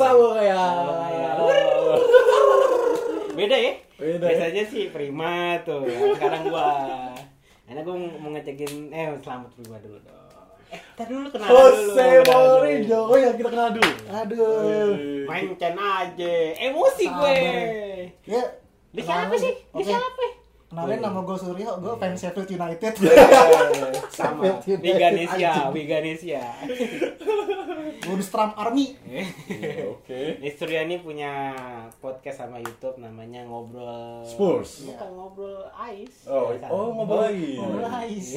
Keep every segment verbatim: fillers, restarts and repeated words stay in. Sawo ya. Beda ya? Beda. Biasanya sih Prima tuh. Ya. Sekarang gua enak gua mau ngecekin eh selamat Prima dulu dong. Eh, tadi dulu kenal dulu. Jose Mourinho yang kita kenal dulu. Aduh. Main Munchen aja. Emosi gue. Ya. Di siapa sih? Di siapa? Kenalin nama gue Suryo, gue fans Sheffield United. Sama, Wiganesia, Wiganesia. Monstrum Army. Oke. Nih Surya ini punya podcast sama YouTube namanya Ngobrol Spurs. Bukan Ngobrol Ais. Oh, Ngobrol Ais. Ngobrol Ais.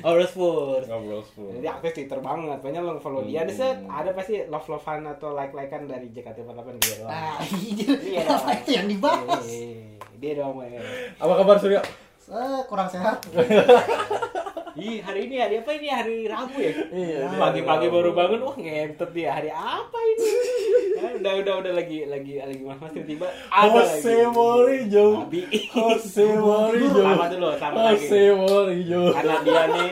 Ngobrol Spurs. Ngobrol Spurs. Jadi aktif Twitter banget, banyak lo follow dia. Ada pasti love-lovean atau like-likean dari J K T four eight eight dia doang. Nah, iya. Itu yang dibahas. Dia doang. Apa kabar Surya? Eh, kurang sehat. Ih, hari ini hari apa ini? Hari Rabu ya? Iya. Pagi-pagi baru bangun, wah ngentet dia. Hari apa ini? Udah udah udah lagi lagi lagi mas-mas tiba-tiba ada lagi. Jose Mourinho. Jose Mourinho. Sama dulu, sama lagi. Jose Mourinho. Karena dia nih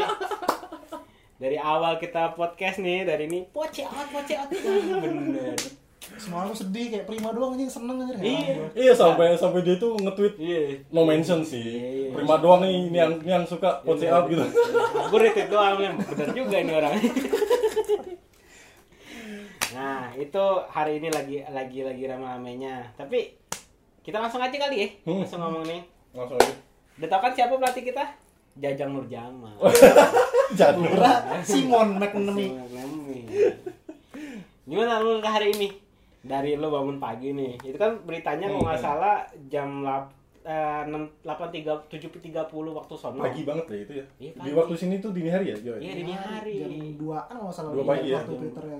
dari awal kita podcast nih, dari ini poceot poceot bener. Semua orang sedih kayak Prima doang aja yang seneng aja. Iya, iya sampai sampai dia tuh nge-tweet iya. No mention sih. Iya, iya. Prima doang nih ini yang ini yang suka post out gitu. Gue retweet doang memang benar juga ini orang. Nah, itu hari ini lagi lagi lagi ramai-ramainya. Tapi kita langsung aja kali ya. Hmm. Langsung ngomong nih. Langsung aja. Udah tau kan siapa pelatih kita? Jajang Nurjaman. Jajang Nurjaman. Simon Meknemi. Gimana lu hari ini? Dari lo bangun pagi nih, itu kan beritanya kalau hmm, nggak salah jam delapan tiga puluh waktu sono. Pagi banget ya itu ya. Iya, di waktu sini tuh dini hari ya? Iya ya, dini hari. Jam duaan kalau nggak salah. dua pagi ya. Waktu Twitter ya.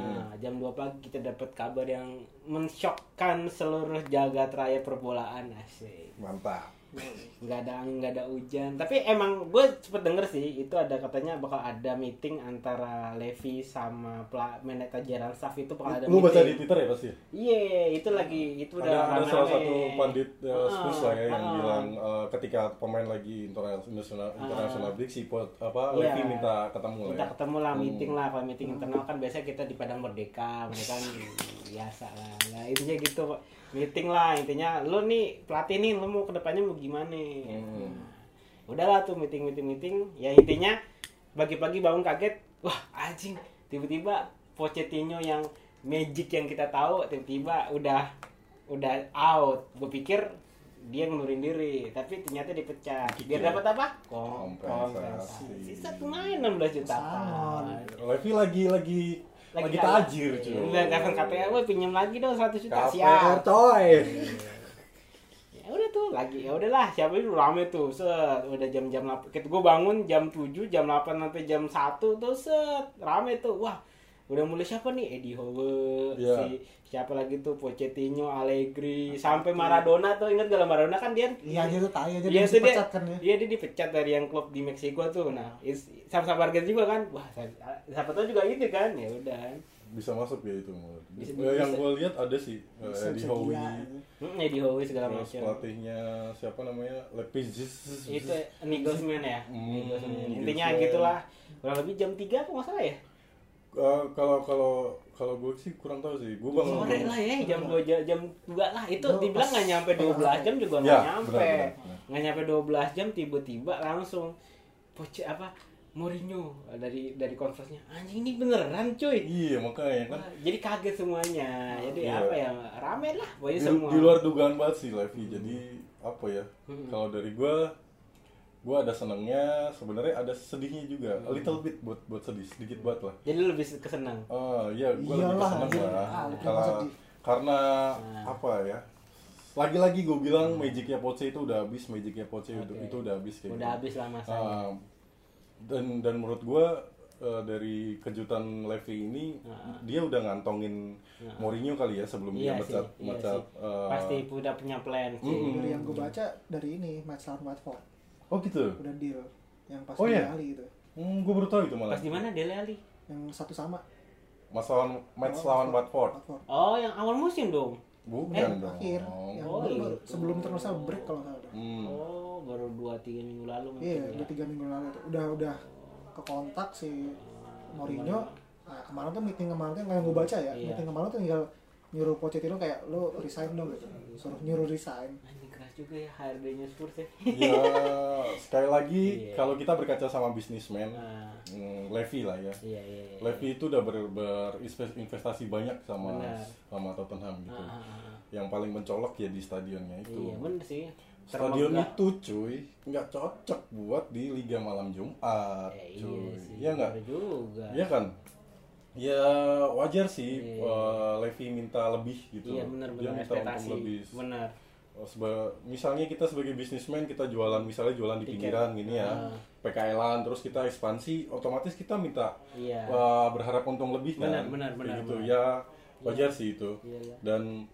Nah, jam dua pagi kita dapat kabar yang mensyokkan seluruh jagat raya perbolaan, asik. Mantap. Nggak ada angin, nggak ada hujan. Tapi emang gue cepet denger sih, itu ada katanya bakal ada meeting antara Levy sama manajemen staff itu bakal ada. Lu meeting. Baca di Twitter ya pasti. Iya, yeah, itu lagi itu ada, udah ada ramai. Salah satu pandit uh, Spurs uh, lah ya, yang uh, bilang uh, ketika pemain lagi internasional internasional break uh, si pot apa yeah, Levy minta ketemu lah. Minta ya. ketemu lah meeting hmm. lah, kalau meeting internal kan biasanya kita di Padang Merdeka, mereka biasa lah. Nah, intinya gitu. Meeting lah intinya, lo nih pelatih nih lo mau kedepannya mau gimana? Hmm. Nah, udahlah tuh meeting meeting meeting. Ya intinya pagi-pagi bangun kaget, wah anjing tiba-tiba Pochettino yang magic yang kita tahu tiba-tiba udah udah out. Gue pikir dia ngundurin diri, tapi ternyata dipecat. Biar dapat apa? Kompensasi. Sisa main enam belas juta. Levy lagi lagi. Lagi tajir cuy. Udah kan K P R gue pinjam lagi dong seratus juta siap. K P R coy. Ya udah tuh lagi. Ya udahlah siapa itu rame tuh. Set udah jam-jam kita gue bangun jam tujuh, jam delapan sampai jam satu tuh set rame tuh. Wah, udah mulai siapa nih? Eddie Howe. Yeah. Si siapa lagi tuh Pochettino, Allegri, sampai Maradona tuh. Ingat gak Maradona kan dia? Iya, dia tuh tai aja dia dipecat kan ya. Iya, dia dipecat dari yang klub di Meksiko tuh. Nah, sama-sama target juga kan. Wah, siapa tahu juga gitu kan. Ya udah. Bisa masuk ya itu. Bisa, ya, bisa. Yang gue lihat ada sih bisa, Eddie Howe. Hmm, Eddie Howe segala macam. Pelatihnya siapa namanya? Lepezis. Itu Nagelsmann ya. Hmm, Nagelsmann. Intinya gitulah. Kurang lebih jam tiga apa enggak salah ya? Uh, kalau kalau kalau gue sih kurang tahu sih, gue bangun sore lah ya jam dua jam dua lah itu oh, dibilang nggak nyampe dua belas jam juga nggak ya, nyampe nggak nyampe dua belas jam tiba-tiba langsung poce apa Mourinho dari dari konferensinya anjing ini beneran cuy. Iya makanya kan jadi kaget semuanya jadi iya. Apa ya rame lah pokoknya semua di luar dugaan banget sih Levy hmm. Jadi apa ya hmm. Kalau dari gue gue ada senangnya, sebenarnya ada sedihnya juga, a little bit buat buat sedih, sedikit buat lah. Jadi lebih kesenang. Oh iya, gue lebih kesenang lah. Karena karena nah. Apa ya? Lagi-lagi gue bilang nah. Magicnya Poche itu udah habis, magicnya Poche okay. Itu udah habis kayak. Udah gitu. Habis lah masanya. Uh, dan dan menurut gue uh, dari kejutan Levy ini nah. Dia udah ngantongin nah. Mourinho kali ya sebelum iya dia macet iya macet. Uh, Pasti udah punya plan. Mm-hmm. Dari yang gue baca dari ini match lawan Watford. Oh gitu. Udah deal yang pas oh, Dele Ali gitu. Hmm, gue baru tahu itu malah. Pas di mana Dele Ali? Yang satu sama. Mas lawan match oh, lawan Watford. Oh, yang awal musim dong. Bukan eh, dong. Akhir. Yang oh, dulu, gitu. Sebelum terus break kalau enggak ada. Hmm. Oh, baru dua tiga minggu lalu mungkin. Iya, dua tiga minggu lalu. Udah udah ke kontak si Mourinho. Nah, kemarin tuh meeting kemarin tuh yang gue baca ya, iya. meeting kemarin tuh tinggal nyuruh Pochettino kayak lo resign dong gitu. Suruh nyuruh resign. Anjing keras juga ya H R D-nya Spurs ya. Ya, sekali lagi iya. kalau kita berkaca sama bisnismen, nah. hmm, Levy lah ya. Iya, iya, iya. Levy itu udah ber- berinvestasi banyak sama benar. sama Tottenham gitu. Ah, ah, ah. Yang paling mencolok ya di stadionnya itu. Iya, bener sih. Stadion Termok itu cuy, nggak cocok buat di Liga Malam Jumat cuy, iya nggak? Iya kan? Ya wajar sih, uh, Levy minta lebih gitu. Iya benar-benar ekspektasi, benar. Seba- misalnya kita sebagai bisnismen kita jualan, misalnya jualan di Tiket. pinggiran gini ya, uh. P K L-an, terus kita ekspansi, otomatis kita minta iya. uh, berharap untung lebih benar, kan? Benar-benar. Gitu benar. Ya wajar iya. sih itu iya, iya. dan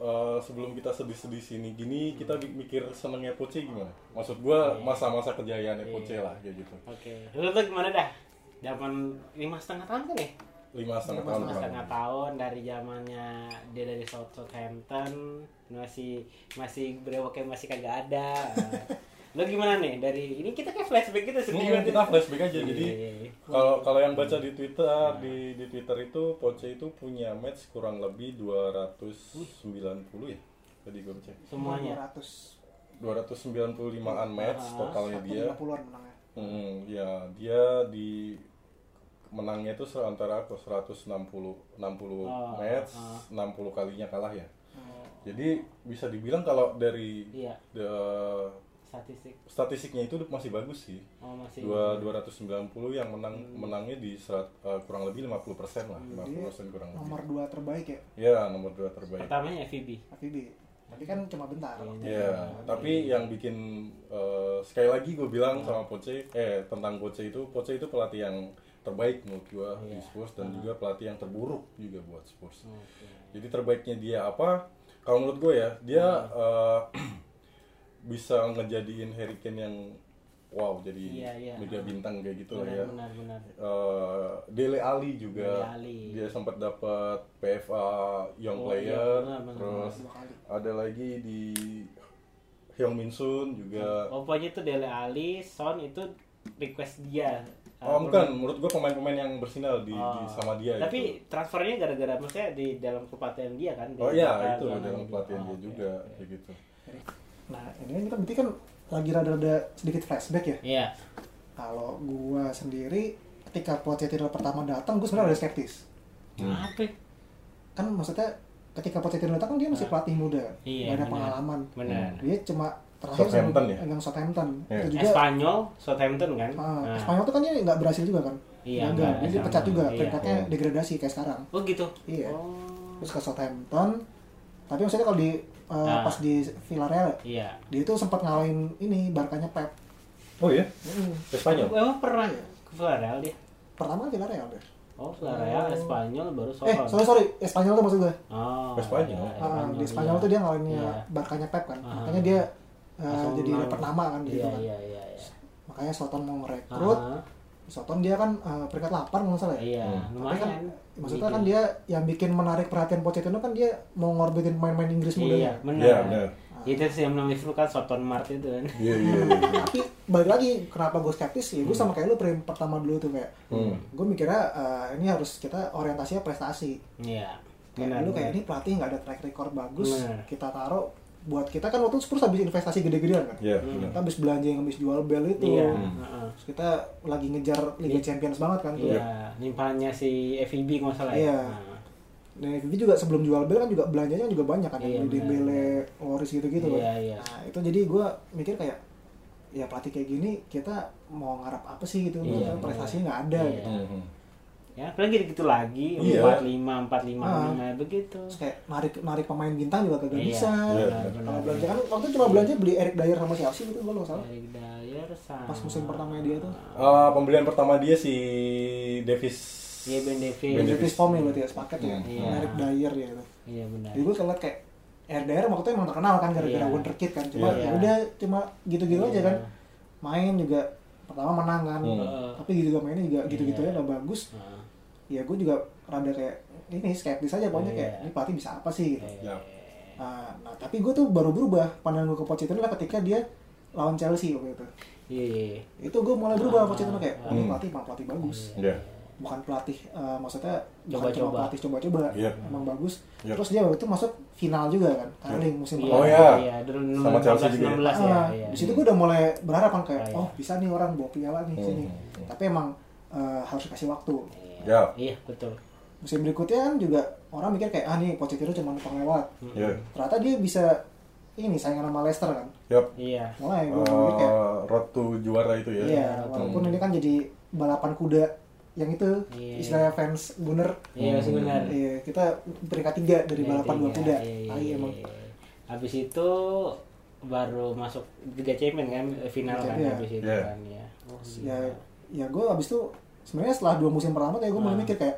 Uh, sebelum kita sedih-sedih sini gini, kita mikir senengnya Poche gimana? Maksud gue yeah. masa-masa kejayaannya Poche yeah. lah kayak gitu. Oke. Okay. Lu tuh gimana dah? Zaman lima setengah tahun kan ya? Lima setengah tahun. Lima setengah tahun dari zamannya dia dari South Southampton masih masih berewaknya masih kagak ada. Lu gimana nih dari ini kita kayak flashback gitu sebenarnya. Mungkin kita flashback aja jadi kalau kalau yang baca di Twitter nah. di di Twitter itu Poche itu punya match kurang lebih dua ratus sembilan puluh ya tadi gue cek semuanya dua ratus dua ratus sembilan puluh lima an match totalnya dia seratus lima puluhan menangnya. Hmm ya dia di menangnya itu antara seratus enam puluh enam puluh oh, match uh. enam puluh kalinya kalah ya. Oh. Jadi bisa dibilang kalau dari yeah. the statistik. Statistiknya itu masih bagus sih. Oh, masih. dua ratus sembilan puluh yang menang hmm. menangnya di serat, uh, kurang lebih lima puluh persen lah, lima puluh persen kurang lebih. Nomor dua terbaik ya? Iya, nomor dua terbaik. Pertamanya F I B. F I B. Tapi kan cuma bentar. Iya, ya, tapi ya. yang bikin uh, sekali lagi gue bilang nah. sama Poche eh tentang Poche itu, Poche itu pelatih yang terbaik menurut gue yeah. di Spurs dan nah. juga pelatih yang terburuk juga buat Spurs. Okay. Jadi terbaiknya dia apa? Kalau menurut gue ya, dia nah. uh, bisa ngejadiin Harry Kane yang wow jadi iya, iya. mega bintang kayak gitu lah ya. Benar, benar. Uh, Dele Ali juga Dele Ali. Dia sempat dapat P F A Young oh, Player, iya, benar, benar, terus benar. Ada lagi di Heung-min Son juga. Oh pokoknya itu Dele Ali, Son itu request dia. Oh um, bukan, menurut gue pemain-pemain yang bersinar di, oh. di sama dia. Tapi itu. Transfernya gara-gara maksudnya di dalam kepelatihan dia kan. Dia oh iya itu dalam kepelatihan dia oh, juga okay, kayak okay. gitu. Nah ini kita berarti kan lagi rada-rada sedikit flashback ya. Iya. Kalau gue sendiri ketika Pochettino pertama datang gue sebenarnya udah skeptis. Kenapa? Hmm. Kan maksudnya ketika Pochettino datang kan dia masih pelatih muda, iya, gak ada bener. pengalaman. Benar. Dia cuma terakhir Southampton ya. Yang Southampton. Yeah. Itu juga. Espanyol, Southampton kan. Uh, nah. Espanyol tuh kan dia nggak berhasil juga kan. Iya. Nggak. Jadi dipecat juga. Iya. Peringkatnya iya. degradasi kayak sekarang. Oh gitu. Iya. Oh. Terus ke Southampton. Tapi maksudnya kalau di Uh, nah. pas di Villarreal, iya. dia itu sempat ngalahin ini Barkanya Pep. Oh iya? Mm. Espanyol? Emang pernah ya? Ke Villarreal dia? Pertama Villarreal deh. Oh Villarreal, oh. Espanyol baru Soron. Eh sorry sorry, Espanyol tuh maksud gue. Oh Espanyol? Ya, Espanyol uh, di Espanyol iya. tuh dia ngalahin iya. Barkanya Pep kan, ah. makanya dia uh, jadi dapat nama kan gitu iya, kan. Iya, iya, iya. Makanya Soton mau ngerekrut, ah. Soton dia kan uh, peringkat delapan nggak salah ya? Iya, hmm. lumayan. Kan, maksudnya gitu. Kan dia yang bikin menarik perhatian Pochettino kan dia mau ngorbitin pemain-pemain Inggris muda. Iya, benar. Iya, benar. Itu sih yang namanya kan Soton Mart itu kan. Iya, iya. Tapi balik lagi kenapa gue skeptis? Ya gue sama kayak lu prim pertama dulu tuh kayak. Hmm. Gue mikirnya uh, ini harus kita orientasinya prestasi. Iya. Kayak lu kayak ini pelatih enggak ada track record bagus, bener. Kita taruh buat kita kan waktu Spurs habis investasi gede-gedean kan. Iya. Yeah, kita habis belanja yang habis jual Bell itu. Yeah. Mm. Terus kita lagi ngejar Liga yeah. Champions banget kan. Iya, yeah. nyimpannya si F I B enggak salah. Iya. Yeah. Nah, nah F I B juga sebelum jual Bell kan juga belanjanya juga banyak kan yeah, yang beli Dembele, Loris gitu-gitu yeah, kan. Yeah. Nah, itu jadi gue mikir kayak ya pelatih kayak gini kita mau ngarap apa sih gitu. Yeah, prestasinya enggak yeah. ada yeah. gitu. Mm-hmm. Ya, paling gitu-gitu lagi, iya. empat lima, empat lima, lima begitu. Terus kayak narik, narik pemain bintang juga kagak iya. bisa. Iya, kalau belanja kan waktu itu cuma belanja beli Eric Dyer sama Chelsea gitu kalau enggak salah. Eric Dyer sama pas musim pertama dia tuh. Uh, pembelian pertama dia si Davies. Iya, Ben Davies. Ben Davies form ya berarti ya, sepaket ya. Iya. Eric Dyer ya itu. Iya, benar. Jadi gue keliat kayak Eric Dyer waktu itu emang terkenal kan gara-gara yeah. wonderkid kan. Cuma yeah. ya udah cuma gitu-gitu yeah. aja kan. Main juga pertama menang kan. Yeah. Tapi gitu juga mainnya juga gitu-gitu aja yeah. enggak bagus. Uh. Ya gue juga rada kayak ini skeptis aja pokoknya yeah. kayak ini pelatih bisa apa sih gitu. Yeah. Nah, nah, tapi gue tuh baru berubah pandangan gue ke Pochettino lah ketika dia lawan Chelsea waktu itu. Iya. Yeah. Itu gue mulai berubah ah, Pochettino kayak ini pelatih pelatih bagus. Yeah. bukan pelatih, uh, maksudnya coba-coba coba. pelatih coba-coba, yeah. emang bagus. Yeah. Terus dia waktu itu masuk final juga kan, Carling yeah. musim pertama. Oh iya, sama Chelsea juga. Uh, ya, ya. Di situ gue udah mulai berharapan kayak, oh, oh iya. bisa nih orang bawa piala nih hmm. sini. Hmm. Tapi emang uh, harus dikasih waktu. Iya, yeah. yeah, betul. Musim berikutnya kan juga orang mikir kayak, ah nih Pochettino cuma numpang lewat. Hmm. Yeah. Ternyata dia bisa ini saingan sama Leicester kan. Yep. Iya. Mulai gue uh, mikir kayak road to juara itu ya. Iya, yeah, walaupun hmm. ini kan jadi balapan kuda. Yang itu yeah. istilahnya fans Gunner. Iya, yeah, hmm. benar. Iya, kita peringkat tiga dari yeah, balapan dua kuda. Tai emang. Habis itu baru masuk Liga Champions kan, final kan yeah. habis itu yeah. kan ya. Oh, ya, ya gue habis itu sebenarnya setelah dua musim pertama kayak gue mulai ah. mikir kayak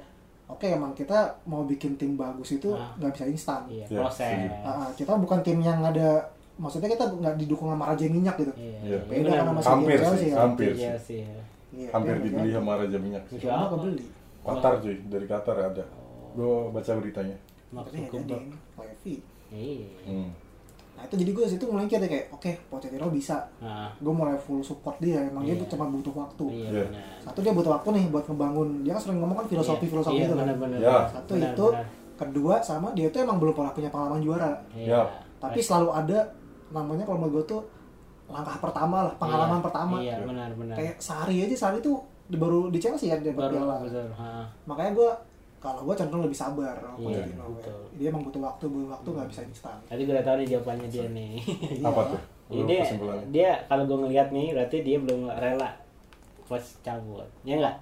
oke okay, emang kita mau bikin tim bagus itu nggak ah. bisa instan. Iya, yeah. proses. Uh, kita bukan tim yang ada, maksudnya kita nggak didukung sama raja minyak gitu. Iya. Yeah. Beda kan sama Chelsea. Hampir sih. Ya, hampir dibeli sama raja minyak. Siapa beli? Qatar cuy, dari Qatar ada. Gua baca beritanya. Maksudnya ada Levy. Hmm. Nah itu jadi gue situ mulai kira kayak, oke, okay, Pochettino bisa. Nah. Gue mulai full support dia. Emang yeah. dia cuma butuh waktu. Yeah. Satu dia butuh waktu nih buat ngebangun. Dia kan sering ngomong kan filosofi yeah. filosofi yeah, itu. Bener, kan. Bener, yeah. Satu bener, itu, bener. Kedua sama dia itu emang belum pernah punya pengalaman juara. Yeah. Tapi right. selalu ada namanya kalau menurut gue tuh. Langkah pertama lah, pengalaman iya, pertama. Iya, benar-benar. Kayak Sari aja, Sari tuh baru di Chelsea ya, dia dapat piala. Makanya gue, kalau gue cenderung lebih sabar. Iya, betul. Dia emang butuh waktu, butuh waktu nggak hmm. bisa instan. Tadi gue udah tahu nih jawabannya dia nih. Apa tuh? Ya, dia, dia kalau gue ngeliat nih, berarti dia belum rela coach cabut, ya nggak?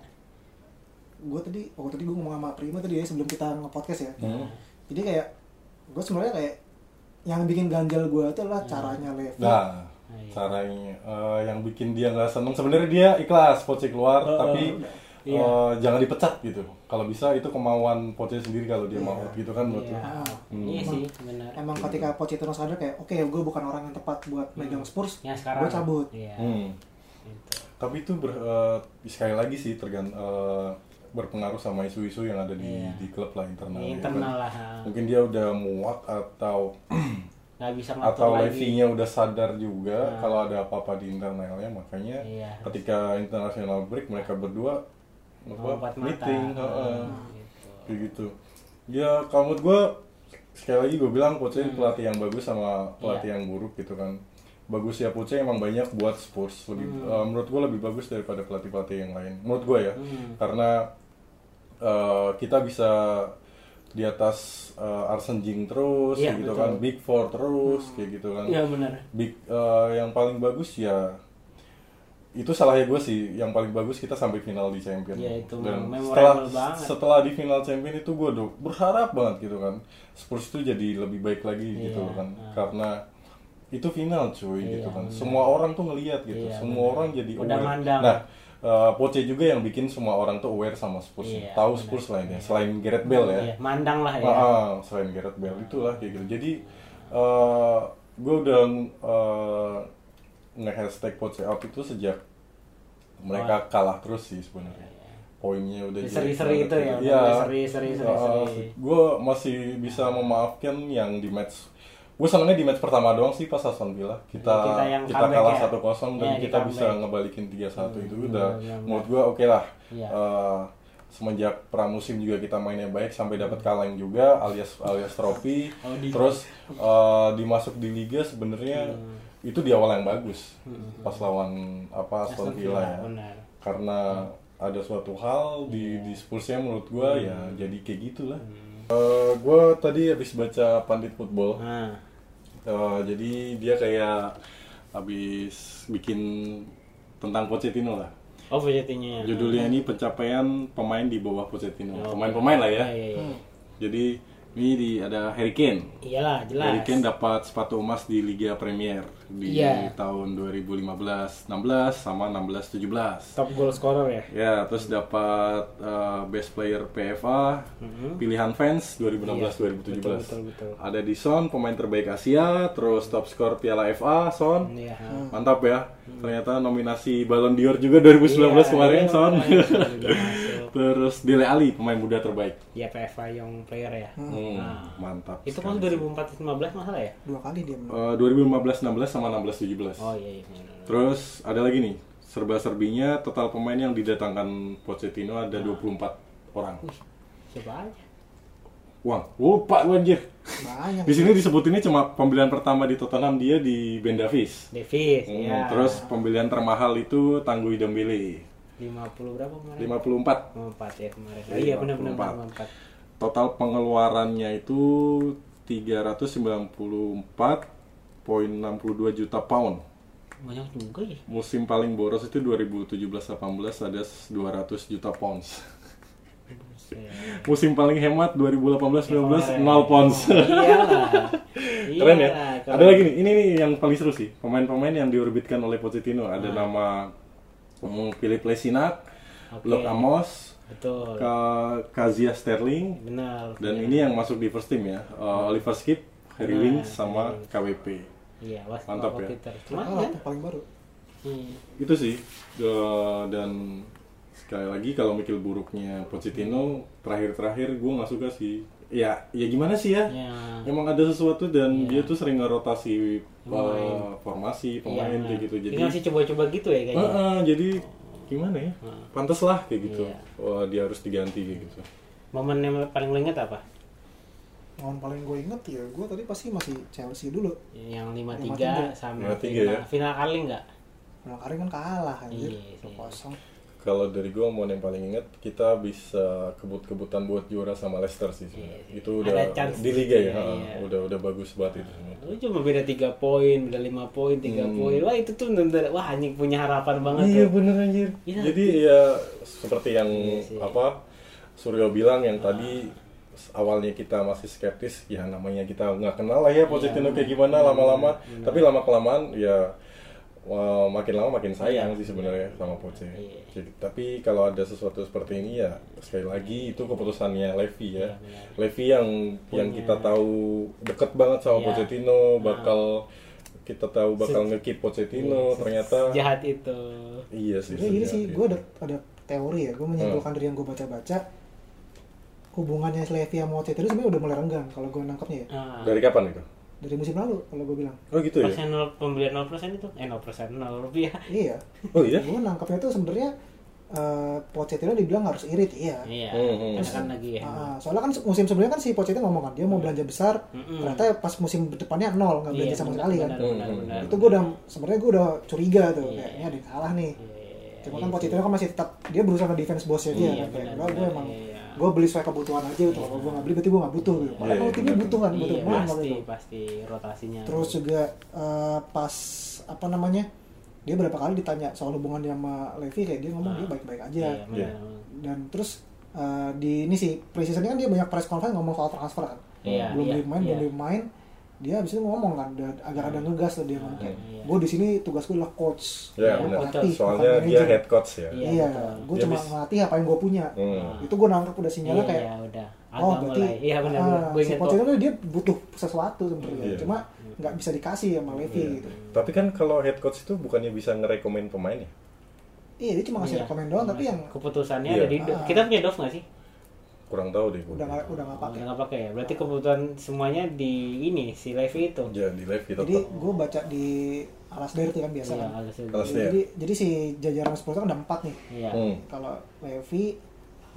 Gue tadi, waktu tadi gue ngomong sama Prima tadi ya, sebelum kita nge-podcast ya. Hmm. Jadi kayak, gue sebenarnya kayak, yang bikin ganjal gue itu adalah hmm. caranya Levy. Nah. Caranya uh, yang bikin dia nggak seneng sebenarnya dia ikhlas Poche keluar uh, tapi uh, iya. uh, jangan dipecat gitu kalau bisa itu kemauan Poche sendiri kalau dia yeah. mau gitu kan menurut yeah. yeah. hmm. iya sih benar emang gitu. Ketika Poche terus sadar kayak oke okay, gue bukan orang yang tepat buat hmm. megang Spurs ya, gue cabut yeah. hmm. gitu. Tapi itu ber, uh, sekali lagi sih tergan uh, berpengaruh sama isu-isu yang ada di yeah. di klub lah internal, ya, internal kan? Lah. Mungkin dia udah muak atau nggak bisa ngatur atau lagi. Levinya udah sadar juga nah. kalau ada apa-apa di internalnya makanya iya, ketika international break mereka berdua apa meeting heeh gitu. gitu. Ya kalau menurut gue sekali lagi gue bilang Poche hmm. pelatih yang bagus sama pelatih yeah. yang buruk gitu kan. Bagus ya Poche emang banyak buat Spurs lebih hmm. uh, menurut gue lebih bagus daripada pelatih-pelatih yang lain. Menurut gue ya. Hmm. Karena uh, kita bisa di atas uh, Arsenal terus ya, gitu betul. Kan Big Four terus hmm. kayak gitu kan ya, benar. Big uh, yang paling bagus ya itu salahnya gue sih yang paling bagus kita sampai final di Champions ya, itu dan setelah banget. Setelah di final Champions itu gue udah berharap banget gitu kan Spurs itu jadi lebih baik lagi ya, gitu kan nah. karena itu final cuy ya, gitu kan bener. Semua orang tuh ngelihat gitu ya, semua bener. Orang jadi aware nah Uh, Poche juga yang bikin semua orang tuh aware sama Spurs, iya, tahu bener, Spurs lainnya, iya. selain Gareth Bale ya. Iya, mandang lah ya. Ah, selain Gareth Bale itulah kayak gitu. Jadi uh, gue udah uh, nge-hashtag Poche out itu sejak mereka kalah terus sih sebenarnya. Poinnya udah seri-seri itu ya. Iya. Seri-seri uh, gue masih bisa memaafkan yang di match. Gue senangnya di match pertama doang sih pas Aston Villa kita kita, kita kalah ya? satu kosong dan ya, kita bisa ngebalikin tiga satu hmm, itu udah ya, menurut gue oke okay lah ya. uh, semenjak pramusim juga kita mainnya baik sampai dapat kaleng juga alias alias trofi oh, terus uh, dimasuk di liga sebenarnya hmm. itu di awal yang bagus hmm. pas lawan apa Aston Villa ya benar. Karena hmm. ada suatu hal di yeah. di Spursnya menurut gue hmm. ya jadi kayak gitulah hmm. uh, gue tadi habis baca Pandit Football hmm. Uh, jadi dia kayak habis bikin tentang Pochettino lah. Oh Pochettino. Judulnya ini pencapaian pemain di bawah Pochettino. Pemain-pemain lah ya. Iya, iya, iya. Jadi ini di, ada Harry Kane. Iyalah jelas. Harry Kane dapat sepatu emas di Liga Premier di yeah. tahun dua ribu lima belas enam belas sama enam belas tujuh belas. Top goal scorer ya. Ya yeah, terus dapat uh, best player P F A mm-hmm. pilihan fans dua ribu enam belas dua ribu tujuh belas. Betul, betul, betul. Ada di Son pemain terbaik Asia terus top skor Piala F A Son. Yeah. Mantap ya. Mm. Ternyata nominasi Ballon d'Or juga dua ribu sembilan belas yeah, kemarin yeah, Son. Yeah. Terus Dele Ali pemain muda terbaik. Iya P F A Young Player ya. Hmm, nah. Mantap. Itu kan dua ribu empat belas lima belas masalah ya? Dua kali dia. Eh uh, dua ribu lima belas enam belas sama enam belas tujuh belas. Oh iya iya. Terus ada lagi nih serba-serbinya total pemain yang didatangkan Pochettino ada nah. dua puluh empat orang. Siapa aja? Wang, lupa gue anjir. Banyak. Di sini disebutinnya cuma pembelian pertama di Tottenham dia di Ben Davies. Davies, hmm, ya. Terus pembelian termahal itu Tanguy Dembele. lima puluh berapa kemarin? lima puluh empat. lima puluh empat ya kemarin. Oh, iya benar-benar lima puluh empat. Total pengeluarannya itu tiga ratus sembilan puluh empat koma enam dua juta pound. Banyak juga ya. Musim paling boros itu dua ribu tujuh belas delapan belas ada dua ratus juta pounds. Musim paling hemat dua ribu delapan belas sembilan belas nol pounds. Keren ya. Ada lagi nih, ini nih yang paling seru sih. Pemain-pemain yang diorbitkan oleh Pochettino ada ah. nama um, Philippe Lesinak, okay. Luke Amos, betul. Kazia Sterling. Benar. Dan benar. Ini yang masuk di first team ya. Uh, Oliver Skip, Harry Link sama K W P. Iya, mantap ya. Cuma oh, kan? Paling baru. Hmm. Itu sih. Uh, dan sekali lagi kalau mikir buruknya Pochettino terakhir-terakhir gue nggak suka sih ya ya gimana sih ya, ya. Emang ada sesuatu dan ya. Dia tuh sering ngerotasi uh, formasi pemain kayak gitu jadi masih coba-coba gitu ya kayaknya uh, uh, jadi gimana ya uh. pantas lah kayak gitu ya. Wah, dia harus diganti kayak gitu. Momen yang paling lo inget apa? Momen paling gue inget ya gue tadi pasti masih Chelsea dulu yang lima tiga sama final, ya? Final Carling nggak? Final Carling kan kalah anjir dua kosong. Kalau dari gue momen yang paling inget kita bisa kebut-kebutan buat juara sama Leicester sih sebenarnya. Iya, itu udah di liga ya, iya, iya. udah udah bagus banget itu. Lu cuma beda tiga poin, beda lima poin, tiga poin. Wah, itu tuh bener, wah anjing punya harapan banget. Iya tuh. Bener anjir. Ya, jadi ya seperti yang iya apa Suryo bilang yang ah. tadi awalnya kita masih skeptis, ya namanya kita nggak kenal lah ya Pochettino iya, kayak gimana lama-lama. Iya, iya. Tapi lama-kelamaan ya wow, makin lama makin sayang sih sebenarnya sama Poche. Iya. Tapi kalau ada sesuatu seperti ini ya sekali lagi itu keputusannya Levy ya. Iya, Levy yang punya. Yang kita tahu deket banget sama iya. Pochettino, bakal nah. kita tahu bakal Se- nge-keep Pochettino, iya, ternyata jahat itu. Iya sih. Jadi ini sih gue ada, ada teori ya, gue menyimpulkan hmm. dari yang gue baca-baca. Hubungannya Levy sama Pochettino sebenarnya udah mulai renggang kalau gue nangkepnya ya. Ah. Dari kapan itu? Dari musim lalu kalau gue bilang. Oh gitu ya. Persen nol, pembelian nol persen itu, eh nol persen nol rupiah. Iya. Oh iya. Gue nangkapnya itu sebenarnya uh, Pochettino dibilang harus irit, iya. Iya. Mm-hmm. Terus, kan lagi ya. Uh, soalnya kan musim sebelumnya kan si Pochettino ngomong kan dia mau belanja besar, mm-hmm. ternyata pas musim depannya nol nggak belanja iya, sama sekali kan. Benar, benar, itu gue udah sebenarnya gue udah curiga tuh, iya. kayaknya ada yang salah nih. Iya, cuma iya, kan Pochettino kan masih tetap dia berusaha nge-defense bosnya dia. Iya, benar, kayak gue emang iya. gue beli sesuai kebutuhan aja gitu, kalau gue nggak beli berarti gue nggak butuh gitu. Malah kalau timnya butuh kan, butuh banget gitu. Pasti, pasti rotasinya. Terus juga uh, pas apa namanya, dia berapa kali ditanya soal hubungan dia sama Levy kayak dia ngomong nah. dia baik-baik aja. Iya, yeah. Dan terus uh, di ini sih pre-seasonnya kan dia banyak press conference ngomong soal transfer kan, yeah, belum yeah, beli main, yeah. belum beli main. Dia habis itu ngomong kan, agar ada ngegas tuh dia ngomong kayak, gue di sini tugas gue adalah coach, ya, ngelatih, soalnya dia head coach ya. Iya, gue cuma bis... ngelatih apa yang gue punya. Hmm. Itu gue nangkep udah sinyalnya kayak, ya, udah. oh berarti ya, benar, ah, si coach itu dia butuh sesuatu sebenarnya, hmm. cuma nggak bisa dikasih sama Levy hmm. gitu. Tapi kan kalau head coach itu bukannya bisa ngerekomen pemain ya? Iya, dia cuma ngasih ya. rekomen doang, tapi yang keputusannya ya. ada di ah. kita punya Dov nggak sih? Kurang tahu deh. Udah nggak udah nggak pakai. Nggak pakai ya. Berarti kebutuhan semuanya di ini si Levy itu. Ya di Levy itu. Jadi gue baca di Alasdair itu kan biasa ya, kan. Alasdair. Jadi jadi si jajaran Spurs kan ada empat nih. Iya. Hmm. Kalau Levy,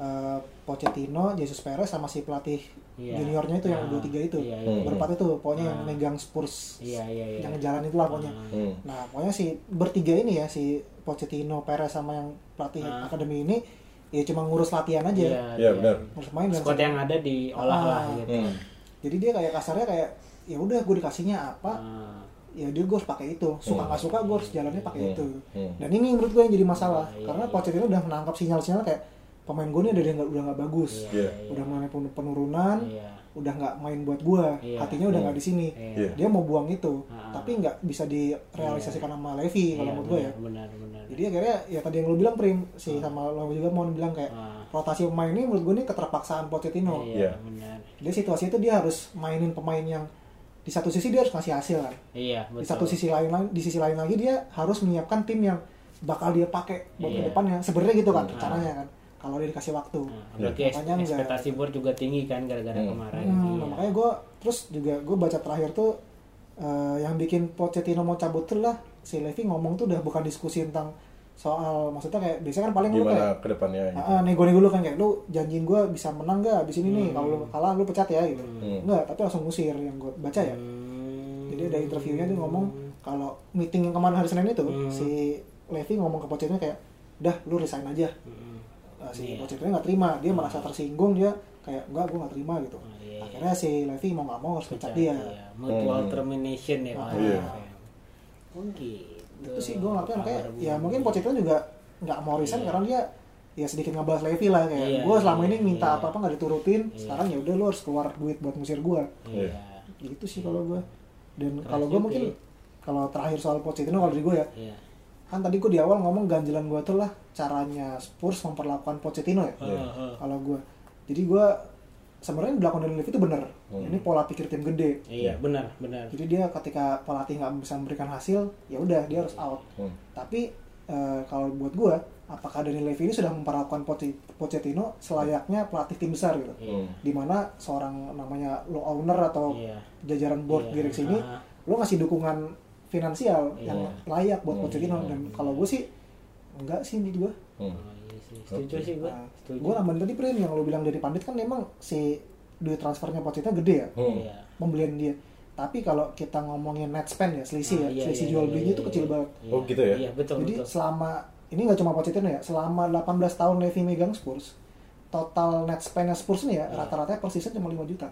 uh, Pochettino, Jesus Perez sama si pelatih ya. juniornya itu yang dua tiga itu. Ya, ya, ya. Berempat itu pokoknya nah. yang megang Spurs. Iya iya iya. Yang jalan itulah pokoknya. Hmm. Nah pokoknya si bertiga ini ya si Pochettino, Perez sama yang pelatih nah. akademi ini. Ya cuma ngurus latihan aja. Iya, ya, benar. Ngurus main dan squad yang ada diolah ah, lah gitu. Hmm. Jadi dia kayak kasarnya kayak ya udah gue dikasihnya apa? Ah. Ya dia gue harus pakai itu. Suka enggak hmm. suka gue harus jalannya pakai hmm. itu. Hmm. Dan ini menurut gue yang jadi masalah. Ah, iya, karena Pochettino iya. udah menangkap sinyal-sinyal kayak pemain gue ini udah enggak udah enggak bagus. Iya, udah mulai iya. penurunan, iya. udah enggak main buat gue. Iya. Hatinya udah enggak hmm. di sini. Iya. Dia mau buang itu, ah. tapi enggak bisa direalisasikan iya. sama Levy iya, kalau menurut gue ya. Benar, benar. Jadi akhirnya ya tadi yang lo bilang Prim sih hmm. sama lo juga mau bilang kayak ah. rotasi pemain ini menurut gue ini keterpaksaan Pochettino. Iya, yeah. benar. Jadi situasi itu dia harus mainin pemain yang di satu sisi dia harus ngasih hasil kan. Iya, yeah, betul. Di satu sisi lain di sisi lain lagi dia harus menyiapkan tim yang bakal dia pakai buat yeah. ke depannya. Sebenarnya gitu kan rencananya hmm. kan. Kalau dia dikasih waktu. Nah, yeah. makanya ekspektasi board juga tinggi kan gara-gara hmm. kemarin. Hmm, iya. Makanya gue terus juga gue baca terakhir tuh uh, yang bikin Pochettino mau cabut tuh lah si Levy ngomong tuh udah bukan diskusi tentang soal maksudnya kayak biasanya kan paling gimana lu kayak ke depannya gitu. uh, nego-nego lu kan kayak lu janjiin gue bisa menang gak abis ini hmm. nih, kalau lu kalah lu pecat ya gitu. hmm. Enggak, tapi langsung ngusir yang gue baca ya. hmm. Jadi ada interviewnya dia ngomong kalau meeting yang kemarin hari Senin itu hmm. si Levy ngomong ke Pochettino kayak dah lu resign aja. hmm. Nah, si yeah. Pochettino gak terima, dia hmm. merasa tersinggung, dia kayak enggak gue gak terima gitu. hmm. Akhirnya si Levy mau gak mau harus pecat dia. Iya. Mutual hmm. termination ya. Nah, iya. Mungkin itu sih gue ngerti kayak berbunuh. Ya mungkin Pochettino juga nggak mau resign iya. karena dia ya sedikit ngebahas Levy lah kayak iya, gue selama iya, ini minta iya. apa-apa nggak diturutin. Iya. Sekarang ya udah lo harus keluar duit buat ngusir gue. Iya. Gitu sih kalau gue. Dan kalau gue mungkin kalau terakhir soal Pochettino kalau dari gue ya. Iya. Kan tadi gue di awal ngomong ganjelan gue tuh lah caranya Spurs memperlakukan Pochettino ya. Iya. Kalau gue. Jadi gue sebenarnya belakang dari Levy itu benar. Hmm. Ini pola pikir tim gede. Iya, benar, benar. Jadi dia ketika pelatih nggak bisa memberikan hasil, ya udah dia harus out. Hmm. Tapi e, kalau buat gue, apakah Daniel Levy ini sudah memperlakukan Pochettino selayaknya pelatih tim besar gitu? Hmm. Dimana seorang namanya lo owner atau yeah. jajaran board yeah. direksi ini, lo ngasih dukungan finansial yeah. yang layak buat Pochettino. Hmm. Dan kalau gue sih, enggak sih menurut gue. Hmm. Setuju okay. sih gue. Nah, gue nambahin tadi Prim yang lo bilang dari pandit kan memang si duit transfernya Pochettino gede ya, hmm. pembelian dia. Tapi kalau kita ngomongin net spend ya selisih ah, ya, iya, selisih iya, jual belinya iya, itu iya, kecil iya. banget. Oh gitu ya. Iya, betul, jadi betul. Selama ini nggak cuma Pochettino ya, selama delapan belas tahun Levy megang Spurs, total net spendnya Spurs nih ya yeah. rata-rata persisnya cuma lima juta.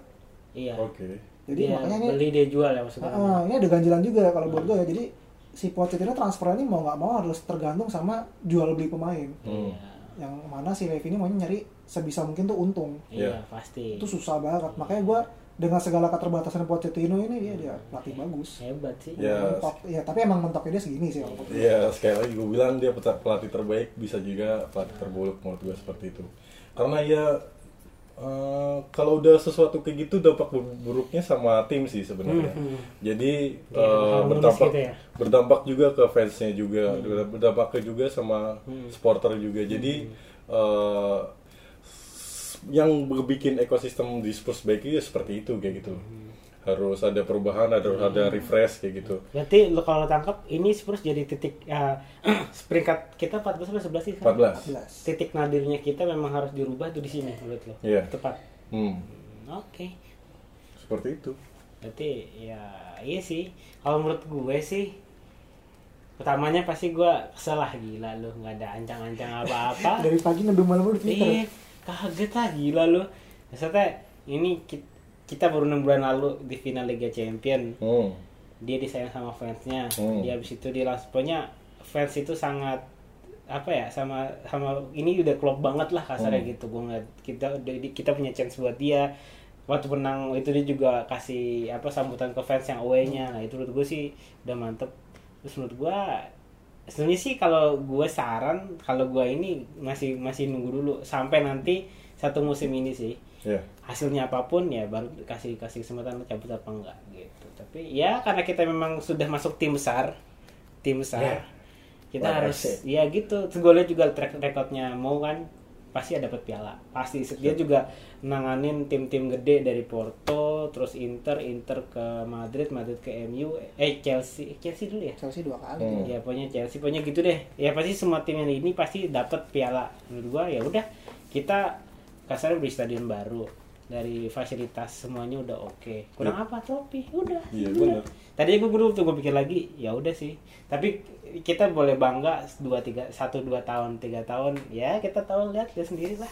Iya. Oke. Okay. Jadi dia makanya beli ini, dia jual ya maksudnya. Uh, ini ada ganjilan juga kalau hmm. buat gue ya. Jadi si Pochettino transfer ini mau nggak mau harus tergantung sama jual beli pemain. Hmm. Yeah. Yang mana si Levy ini maunya nyari sebisa mungkin tuh untung. Iya, yeah. pasti. Itu susah banget. Makanya gue dengan segala keterbatasan Pochettino ini dia dia pelatih bagus. Hebat sih. Ya, mentok, ya tapi emang mentoknya dia segini sih. Iya, yeah, sekali lagi gue bilang dia pelatih terbaik, bisa juga pelatih terburuk menurut gue seperti itu. Karena ya uh, kalau udah sesuatu kayak gitu dampak buruknya sama tim sih sebenarnya. Mm-hmm. Jadi yeah, uh, berdampak gitu ya. Berdampak juga ke fansnya juga, mm-hmm. berdampak juga sama mm-hmm. supporter juga. Jadi mm-hmm. uh, yang bikin ekosistem di Spurs baik itu seperti itu kayak gitu. Mm-hmm. Harus ada perubahan, ada mm-hmm. ada refresh kayak gitu. Berarti lo kalau tangkap ini Spurs jadi titik uh, peringkat kita empat belas sampai sebelas sih. empat belas Titik nadirnya kita memang harus dirubah tuh di sini menurut lo. Iya. Yeah. Tepat. Hmm. Oke. Okay. Seperti itu. Berarti ya iya sih. Kalau menurut gue sih pertamanya pasti gue kesel lah, gila lo enggak ada ancang-ancang apa-apa. Dari pagi sampai malam udah Twitter. Iya, kaget lah gila lo. Maksudnya ini kita kita baru enam bulan lalu di final Liga Champion, hmm. dia disayang sama fansnya, hmm. dia habis itu dia langsung, pokoknya fans itu sangat apa ya sama sama ini udah klop banget lah kasarnya hmm. gitu, gue ngeliat kita kita punya chance buat dia, waktu menang itu dia juga kasih apa sambutan ke fans yang away-nya, hmm. nah itu menurut gue sih udah mantep, terus menurut gue sebenarnya sih kalau gue saran kalau gue ini masih masih nunggu dulu sampai nanti satu musim ini sih. Yeah. Hasilnya apapun ya baru kasih kasih kesempatan cabut apa enggak gitu. Tapi ya karena kita memang sudah masuk tim besar, tim besar. Yeah. Kita What harus ya gitu. Golnya juga track recordnya mau kan pasti ada dapat piala. Pasti yeah. Dia juga nanganin tim-tim gede dari Porto, terus Inter, Inter ke Madrid, Madrid ke M U, eh Chelsea, Chelsea dulu ya. Chelsea dua kali. Hmm. Ya pokoknya Chelsea pokoknya gitu deh. Ya pasti semua tim yang ini pasti dapat piala. Menurut gua ya udah kita kasarnya beli stadion baru, dari fasilitas semuanya udah oke. Okay. Kurang ya. Apa trofi? Udah. Iya benar. Tadi gue baru tuh gue pikir lagi, ya udah sih. Tapi kita boleh bangga dua tiga satu dua tahun tiga tahun ya kita tahu lihat dia sendiri lah.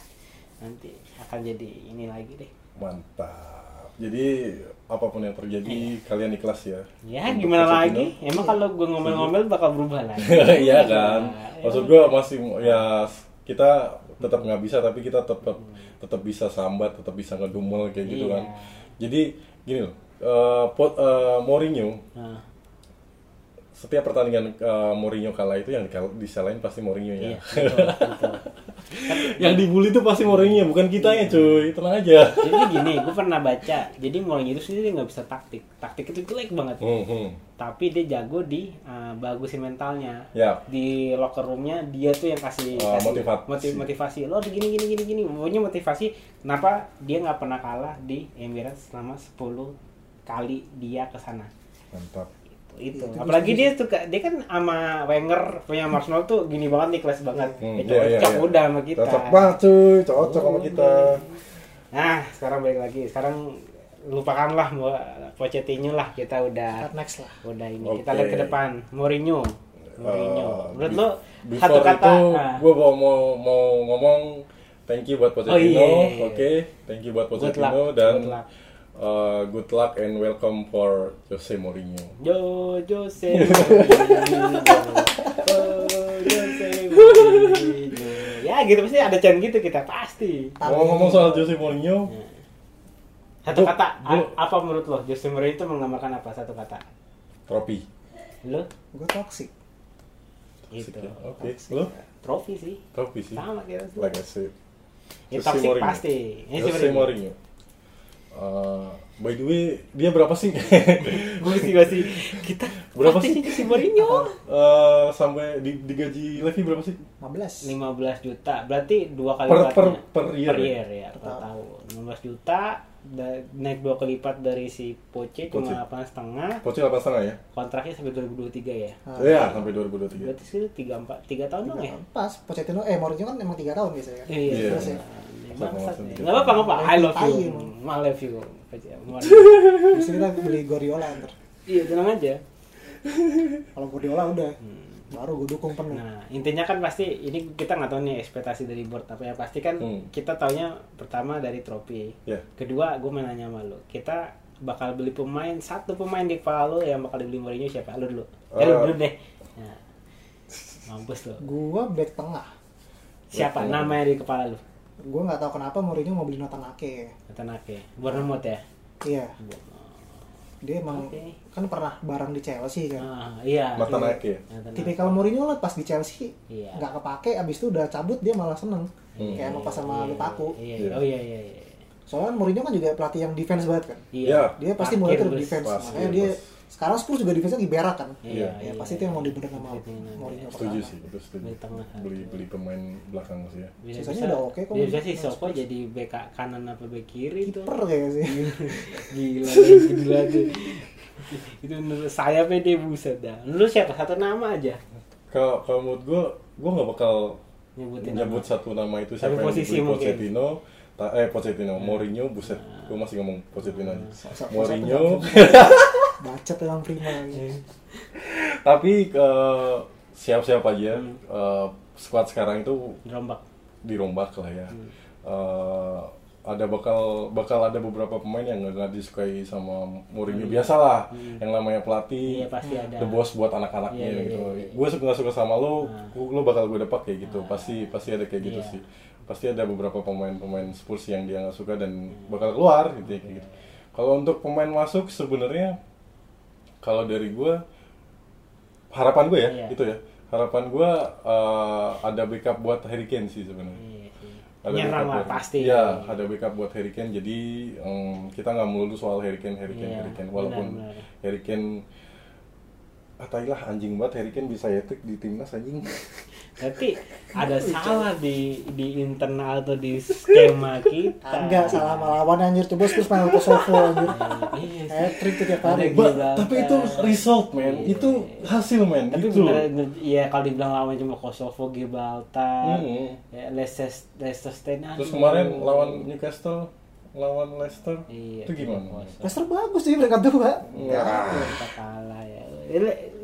Nanti akan jadi ini lagi deh. Mantap. Jadi apapun yang terjadi eh. kalian ikhlas ya. Ya untuk gimana lagi? Itu. Emang kalau gue ngomel-ngomel bakal berubah lagi. Iya kan. Nah, maksud gue masih ya kita tetap nggak bisa tapi kita tetap tetap bisa sambat, tetap bisa ngedumel kayak gitu yeah. kan. Jadi gini loh, uh, pot, uh, Mourinho uh. setiap pertandingan uh, Mourinho kalah itu yang disalahin pasti Mourinho ya. Yeah, betul, betul. Yang dibully itu pasti Mourinho, bukan kitanya cuy, tenang aja. Jadi gini, gue pernah baca, jadi Mourinho itu sendiri nggak bisa taktik, taktik itu jelek banget. Mm-hmm. Tapi dia jago di uh, bagusin mentalnya, yeah. di locker roomnya dia tuh yang kasih, uh, kasih motivasi. motivasi, lo gini gini gini gini, pokoknya motivasi. Kenapa dia nggak pernah kalah di Emirates selama sepuluh kali dia kesana? Mantap. itu. Itu apalagi itu, dia suka dia kan sama Wenger punya Arsenal tuh gini banget nih, kelas banget. Hmm, itu iya, cocok iya, udah sama kita. Cocok banget cuy, cocok sama kita. Nah, sekarang balik lagi. Sekarang lupakanlah Pochettino lah, kita udah next lah. Udah ini okay. Kita lihat ke depan. Mourinho. Mourinho. Menurut uh, lo satu kata itu, nah. Gua mau mau mau ngomong thank you buat Pochettino. Oh, iya, iya, iya. Oke, okay. Thank you buat Pochettino dan good luck. Uh, good luck and welcome for Jose Mourinho. Yo Jose Mourinho. Oh, Jose Mourinho. Ya gitu pasti ada chant gitu kita pasti. Ngomong-ngomong soal Jose Mourinho, ya. Satu gua, kata gua, a- apa menurut lo Jose Mourinho itu menggambarkan apa satu kata? Trofi. Lo? Gue toksik. Gitu. Oke. Okay. Lo? Trofi sih. Trofi sih. Sama kita sih. Legacy. Ya, toksik pasti. Ini Jose Mourinho. Uh, by the way, dia berapa sih? Gue sih gak sih. Kita berapa sih si Mourinho? Uh, sampai di, di gaji Levy berapa sih? lima belas lima belas juta. Berarti dua kali lipatnya. Per, per, per year. Per year ya, per tahun. lima belas juta da- naik dua kali lipat dari si Poche, Poche. Cuma delapan koma lima. Poche delapan koma lima ya. Kontraknya sampai dua ribu dua puluh tiga ya. Iya, ah, sampai dua ribu dua puluh tiga. Berarti sih tiga empat tiga tahun dong ya? Pas Pochettino eh Mourinho kan emang tiga tahun biasanya. Iya. Yeah. Yeah. Terus ya. Nggak apa-apa, nggak apa. I love you, I love you. Mesti kita beli Guardiola ntar. Iya, tenang aja. Kalau Guardiola udah, hmm. baru gue dukung penuh. Nah, intinya kan pasti ini kita nggak tahu nih ekspektasi dari board apa ya. Pasti kan hmm. kita taunya pertama dari trofi. Yeah. Kedua, gue mau nanya sama lo. Kita bakal beli pemain satu pemain di kepala lo yang bakal dibeli Mourinho siapa? Lo dulu. Uh. Eh, lo dulu deh. Nah, mampus lo. Gue back tengah. Siapa back namanya tengah. Di kepala lo? Gue nggak tahu kenapa Mourinho mau beli Nathan Aké. Nathan Aké, Bournemouth ya? Iya. Dia emang okay. Kan pernah bareng di Chelsea kan? Ah, iya. Nathan Aké. Tipikal Mourinho lah pas di Chelsea nggak iya. kepake, abis itu udah cabut dia malah seneng. Hmm. Kayak mau pas sama iya, Lukaku. Iya, iya. Oh iya iya. Soalnya Mourinho kan juga pelatih yang defense banget kan? Iya. Dia pasti mulai terus defense, pas, makanya iya, dia pas. Sekarang Spurs juga defense-nya diberak kan? Iya. Ya, iya pasti iya, itu yang mau dibenerin sama Mourinho. Setuju sih, itu setuju. Beli beli pemain belakang sih ya. Biasanya udah oke kok. Biasanya sih Soko jadi bek kanan apa bek kiri itu. Kiper kayak sih. Gila, gila tuh. Itu menurut saya pede buset dah. Lu siapa satu nama aja? Kalau kalau menurut gua, gua enggak bakal nyebutin nyebut nama. Satu nama itu siapa. Tapi posisi Pochettino. Ta- eh Pochettino, Mourinho buset. Gua masih ngomong Pochettino aja. Mourinho. Bacet yang prima ya. Tapi uh, siap-siap aja hmm. uh, squad sekarang itu dirombak dirombak lah ya. hmm. uh, ada bakal bakal ada beberapa pemain yang nggak disukai sama Mourinho, hmm. biasalah hmm. yang namanya pelatih, iya, pasti ada. The boss buat anak-anaknya yeah, gitu. Yeah, yeah, yeah. Gue suka suka sama lo, nah. lo bakal gue depak kayak gitu, nah. pasti pasti ada kayak gitu yeah. sih. Pasti ada beberapa pemain-pemain Spurs yang dia nggak suka dan hmm. bakal keluar gitu. Okay. gitu. Kalau untuk pemain masuk sebenarnya kalau dari gue, harapan gue ya, yeah. itu ya. Harapan gue uh, ada backup buat Harry Kane sih sebenarnya. Yeah. Nyerang lah pasti. Ya, ada backup buat Harry Kane. Jadi um, kita nggak melulu soal Harry Kane, Harry Kane, yeah. Harry Kane. Walaupun benar, benar. Harry Kane, atailah anjing banget Harry Kane bisa hat-trick di timnas anjing. Berarti ada salah di di internal atau di skema kita. Enggak salah melawan anjir, coba terus main Kosovo anjir. Hat-trick tuh tiap hari. Tapi itu result men, yeah. itu hasil men. Tapi gitu. Bener, ya kalau dibilang lawan cuma Kosovo, Gibraltar, mm-hmm. ya, Leicester, Leicester State. Terus kemarin lawan Newcastle, lawan Leicester, iya, itu gimana? Leicester bagus sih mereka tuh pak. Ya. Kita kalah ya.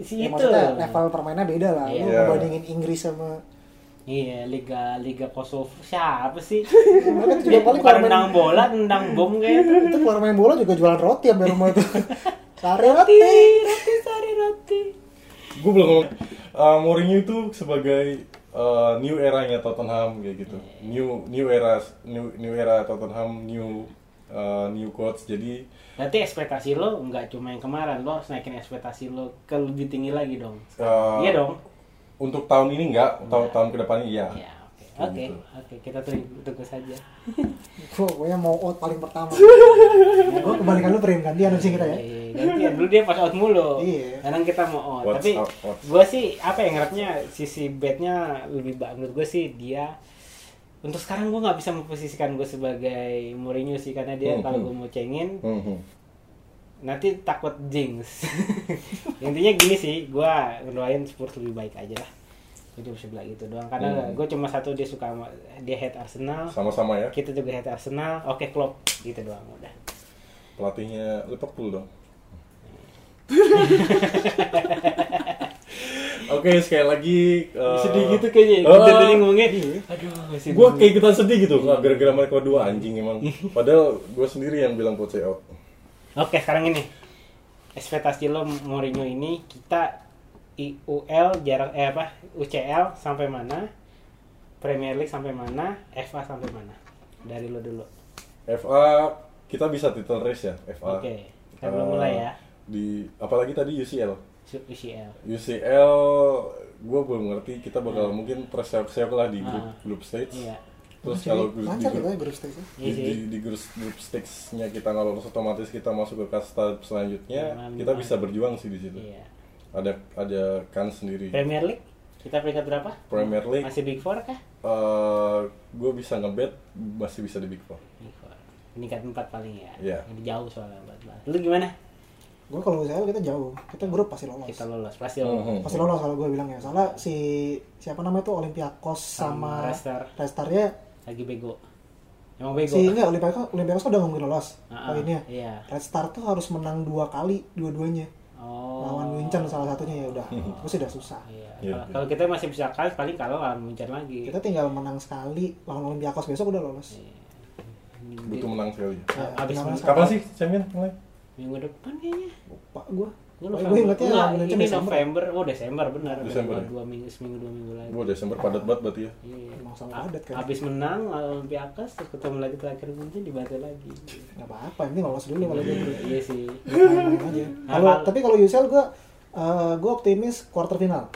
Si ya, itu level permainannya beda lah. Iya. Lu ngebandingin Inggris sama iya liga liga Kosovo siapa sih? Mereka tuh juga paling keluar nendang bola, nendang bom kayak itu. Itu keluar main bola juga jualan roti sampai rumah itu. Sari roti, roti sari roti. Gue belum ngomong uh, Mourinho itu sebagai uh, new era-nya Tottenham kayak gitu. Yeah. New new era new new era Tottenham, new Uh, new coach. Jadi nanti ekspektasi lo nggak cuma yang kemarin, lo harus naikin ekspektasi lo ke lebih tinggi lagi dong. Uh, iya dong. Untuk tahun ini nggak, tahun tahun kedepannya iya. Ya, oke, okay. oke, okay. okay. kita tunggu saja. Gue yang mau out paling pertama. Gue kebalikan lo prim gantian harusnya kita ya. Gantian dulu dia pas out mulu. Iya. Sekarang kita mau out. What's Tapi gue sih apa yang ngarepnya sisi bednya lebih bagus. Menurut gue sih dia. Untuk sekarang gue nggak bisa memposisikan gue sebagai Mourinho sih karena dia mm-hmm. kalau gue mau cengin mm-hmm. nanti takut jinx. Intinya gini sih, gue ngedoain Spurs lebih baik aja lah. Jadi sebelah gitu doang. Karena hmm. gue cuma satu, dia suka, dia hate Arsenal. Sama-sama ya. Kita juga hate Arsenal. Oke, Klopp gitu doang udah. Pelatihnya Liverpool dong. Oke, sekali lagi uh... sedih gitu kayaknya. Kita uh... tadi ngomongnya, aduh, gue kayak kita sedih gitu. Nah, gara-gara mereka dua anjing emang. Padahal gue sendiri yang bilang Poche out. Oke, sekarang ini ekspektasi lo Mourinho ini, kita I U L jarak eh apa U C L sampai mana, Premier League sampai mana, F A sampai mana? Dari lo dulu. F A kita bisa title race ya, F A. Oke, kita belum uh, mulai ya. Di apalagi tadi U C L. U C L. U C L gue belum ngerti, kita bakal hmm. mungkin persiap-siap lah di grup, hmm. grup stage. Iya. Terus kalau di, di, di, di, di grup grup stage-nya kita nggak lolos, otomatis kita masuk ke kasta selanjutnya, memang, kita memang. bisa berjuang sih di situ. Iya. Ada ada kan sendiri. Premier League kita peringkat berapa? Premier League masih Big Four kah? Uh, gue bisa ngebet masih bisa di Big Four. Big Four. Peringkat empat paling ya. Iya. Yeah. Jauh soalnya empat. Lu gimana? Gue kalau misalnya kita jauh, kita grup pasti lolos. Kita lolos, pasti lolos. Mm-hmm. Pasti lolos kalau gue bilang ya. Soalnya si siapa namanya tuh Olympiakos sama, sama Red Star. Red Star-nya lagi bego. Emang bego. Si enggak Olympiakos, Olympiakos udah mungkin lolos. Poinnya. Uh-uh, iya. Red Star tuh harus menang dua kali, dua-duanya. Oh. Lawan Munchen salah satunya ya udah. Oh. Terus udah susah. Iya. Yeah, kalau yeah. kita masih bisa kalah paling kalau lawan Munchen lagi. Kita tinggal menang sekali lawan Olympiakos besok udah lolos. Iya. Butuh menang sekali. Nah, abis menang kapan sih champion mulai? Minggu depan kayaknya. Lupa gua. Gua ingetnya nah, ini Desember. November, oh Desember benar. Desember dua ya? minggu, seminggu dua minggu lagi. Gua Desember padat banget berarti ya. Iya, emang sangat padat kan. Abis menang lawan Olympiakos terus ketemu lagi terakhir mungkin dibatal lagi. Enggak apa-apa, ini lolos dulu kalau gitu. Iya sih. Kalau tapi kalau U C L gua uh, gua optimis quarter final.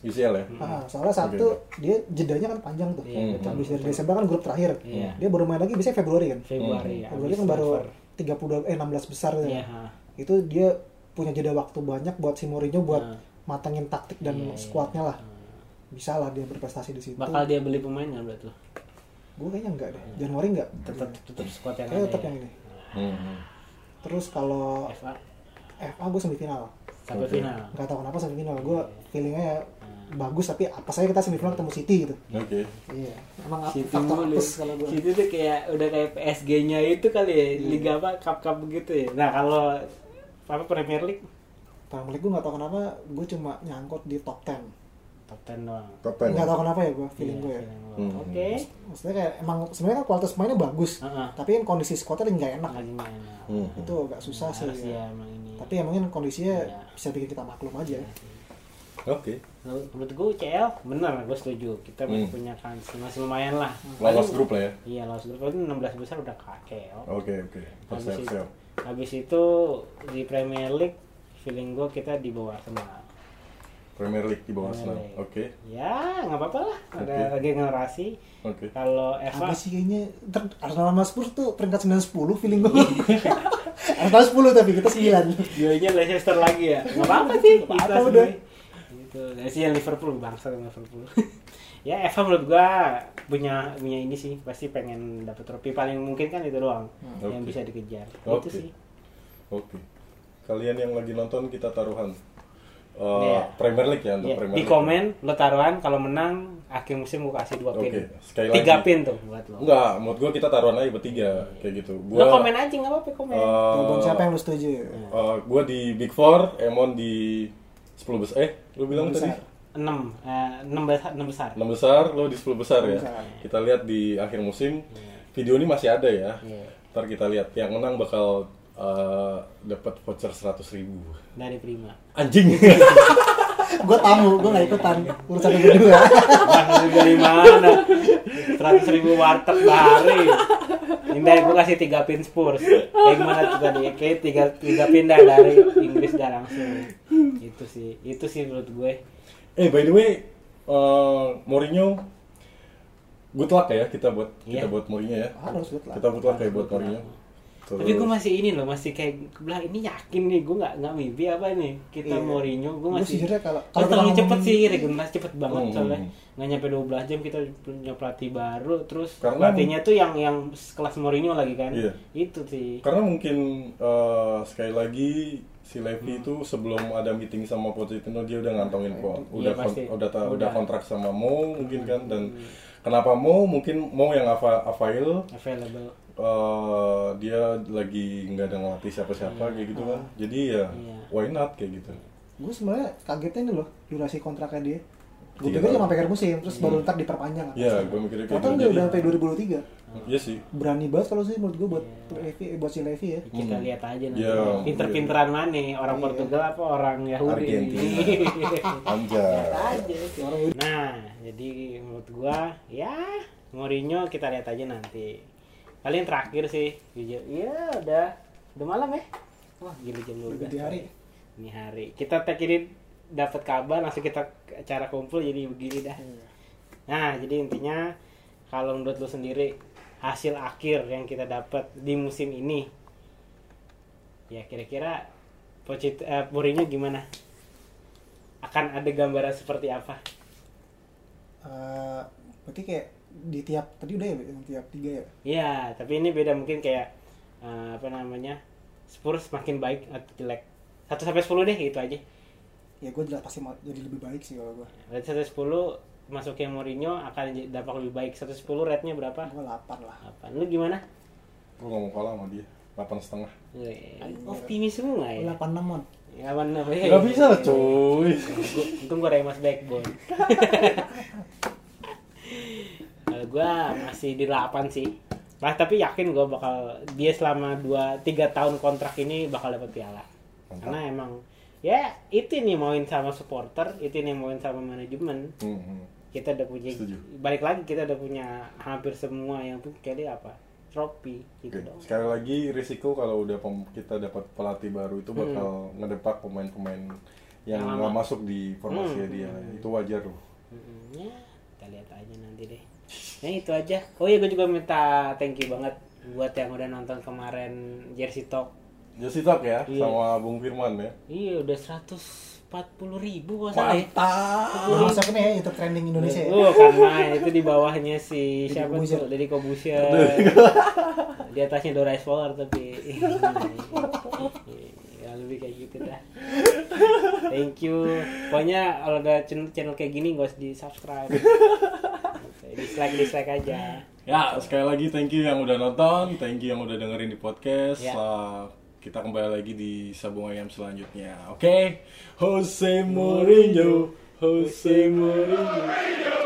U C L ya. Nah, soalnya satu okay. dia jedanya kan panjang tuh. Mm-hmm. Sampai Desember kan grup terakhir. Yeah. Dia baru main lagi biasanya Februari kan. Februari ya. Februari kan baru tiga puluh eh enam belas besar tuh. Yeah. Ya. Itu dia punya jeda waktu banyak buat si Mourinho buat nah. matangin taktik dan yeah, skuadnya lah. Yeah. Bisa lah dia berprestasi di situ. Bakal dia beli pemain enggak berarti lo? Gue kayaknya enggak deh. Yeah. Januari enggak. Tetap tetap skuad yang ada. Tetap ya. yang ini. Mm-hmm. Terus kalau F A F A gue semifinal. Sampai final. Gak tau kenapa sampai final. Gue feelingnya ya hmm. bagus, tapi apa saya kita semifinal ketemu City gitu. Oke. Okay. Iya. Emang faktor plus kalau gue. City tuh kayak udah kayak P S G-nya itu kali ya, hmm. liga apa, cup-cup begitu ya. Nah kalau apa Premier League? Premier League gue gak tau kenapa, gue cuma nyangkut di top sepuluh. Top sepuluh doang. Top sepuluh. Gak tau kenapa ya gue, feeling yeah, gue ya. Hmm. Oke. Okay. Maksudnya kayak emang sebenarnya kan kualitas mainnya bagus, uh-huh. tapi kan kondisi squadnya nggak enak. Lagi gak enak. Uh-huh. Itu agak susah nah, sih. Ya. Tapi emangin kondisinya ya. bisa bikin kita maklum aja. Oke. Okay. Menurut gue U C L benar, gue setuju. Kita masih hmm. punya kans, masih lumayan lah. Lolos grup lah ya. Iya, lolos grup itu enam belas besar udah K K O. Oke, oke. Persiap. Habis itu di Premier League feeling gue kita di bawah Arsenal. Premier League di bawah Arsenal. Oke. Okay. Ya, enggak apa-apa lah. Ada okay. lagi generasi. Oke. Okay. Kalau Eva apa sih kayaknya Arsenal sama Spurs tuh peringkat sembilan sepuluh feeling gue. Arsenal sepuluh tapi kita sembilan. Duanya Leicester lagi ya. Enggak apa-apa sih. Kita udah. Gitu. Sih yang Liverpool bangsa sama Liverpool. Ya, Eva menurut gua punya punya ini sih, pasti pengen dapat trofi paling mungkin kan itu doang okay. yang bisa dikejar. Okay. Itu sih. Oke. Okay. Kalian yang lagi nonton kita taruhan. Uh, yeah. Premier League ya untuk yeah. Premier League. Di komen lo taruhan kalau menang akhir musim gue kasih dua pin. Okay. Tiga pin tuh buat lo. Enggak, menurut gue kita taruhan aja bertiga yeah. kayak gitu. Gua, lo komen aja nggak apa-apa komen. Uh, siapa yang lo setuju? Uh, gue di Big Four, Emon di sepuluh besar. Eh, lo bilang tadi? Enam, enam besar, enam besar. Enam besar, lo di sepuluh besar ya. Besar, yeah. Kita lihat di akhir musim. Yeah. Video ini masih ada ya. Yeah. Ntar kita lihat yang menang bakal Uh, dapat voucher seratus ribu dari Prima. Anjing. Gue tamu, gue nggak ikutan urusan berdua. Dari mana? seratus ribu warteg dari. Ini gue kasih tiga pin Spurs. Kayak mana tuh tadi? Kayak tiga tiga pin dari Inggris dah langsung. Itu sih, itu sih menurut gue. Eh by the way, uh, Mourinho good luck ya kita buat yeah. kita buat Mourinho ya. Harus good luck. Kita good luck ya buat Mourinho. Terus. Tapi gue masih ini loh, masih kayak belah ini yakin nih, gue nggak nggak mimpi apa nih kita iya. Mourinho, gue masih. Gue kalau kalau terlalu cepet sih, regenerasi cepet banget hmm. soalnya nggak nyampe dua belas jam kita punya pelatih baru, terus karena pelatihnya tuh yang yang kelas Mourinho lagi kan, iya. Itu sih. Karena mungkin uh, sekali lagi si Levy itu hmm. sebelum ada meeting sama Pochettino dia udah ngantongin kok, udah iya, kon- udah, ta- udah udah kontrak sama Mo mungkin hmm. kan dan hmm. kenapa Mo mungkin Mo yang av- avail. available. Uh, dia lagi nggak ada ngelatih siapa-siapa, iya. kayak gitu kan, ah. jadi ya iya. why not kayak gitu. Gue sebenarnya kagetnya nih loh durasi kontraknya dia. Gue pikir cuma sampai akhir musim, terus iya. baru ntar diperpanjang. Iya, gue mikirnya kayak gitu. Atau dia udah sampai dua ribu dua puluh tiga Iya sih. Berani banget kalau sih menurut gue buat yeah. Levy, buat si Levy ya. Kita hmm. lihat aja nanti. Yeah. Pinter-pinteran yeah. mana? Orang yeah. Portugal apa orang Yahudi? Argentina. Anjay. Nah, jadi menurut gue ya Mourinho kita lihat aja nanti. Kalian terakhir sih, iya udah, udah malam ya, wah gila jam dua belas Ini hari, ini hari kita tag ini dapat kabar langsung kita acara kumpul jadi begini dah. Nah jadi intinya kalau menurut lo sendiri hasil akhir yang kita dapat di musim ini, ya kira-kira Pochet, eh, Mourinho gimana? Akan ada gambaran seperti apa? Uh, berarti kayak di tiap tadi udah ya di tiap tiga ya. Iya, tapi ini beda mungkin kayak uh, apa namanya? Spurs makin baik atau jelek. satu sampai sepuluh deh gitu aja. Ya gue jelas pasti jadi lebih baik sih kalau gue. Berarti satu sampai sepuluh masuknya Mourinho akan dampak lebih baik. satu sampai sepuluh rate-nya berapa? Gue delapan lah. delapan Lu gimana? Gue enggak mau kalah sama dia. delapan setengah Optimis semua ya. delapan enam Ya mana ya. Enggak bisa lah, cuy. Untung gue ada Mas Backbone. Gue masih di delapan sih, nah, tapi yakin gue bakal dia selama dua tiga tahun kontrak ini bakal dapat piala. Mantap. Karena emang ya itu nih mauin sama supporter, itu nih mauin sama manajemen. Mm-hmm. Kita udah punya, setuju. Balik lagi kita udah punya hampir semua yang tuh kali apa trofi gitu. Okay. Dong. Sekali lagi risiko kalau udah pem- kita dapat pelatih baru itu bakal mm. ngedepak pemain-pemain yang nggak masuk di formasi mm. dia, mm. itu wajar loh. Ya kita lihat aja nanti deh. Nah itu aja. Oh iya gue juga minta thank you banget buat yang udah nonton kemarin Jersey Talk. Jersey Talk ya, iya. Sama Bung Firman ya. Iya udah seratus empat puluh ribu kalau salah ya. Mantap. Masuk nih ya YouTube trending Indonesia ya. Oh karena itu di bawahnya si siapa tuh? Dari Kobusya. Di atasnya Doris Fowler tapi ya lebih kayak gitu dah. Thank you. Pokoknya kalau ada channel kayak gini gak usah di-subscribe. Dislike dislike aja. Ya sekali lagi thank you yang udah nonton, thank you yang udah dengerin di podcast. Ya. Uh, kita kembali lagi di Sabung Ayam selanjutnya. Oke, okay? Jose Mourinho, Jose Mourinho.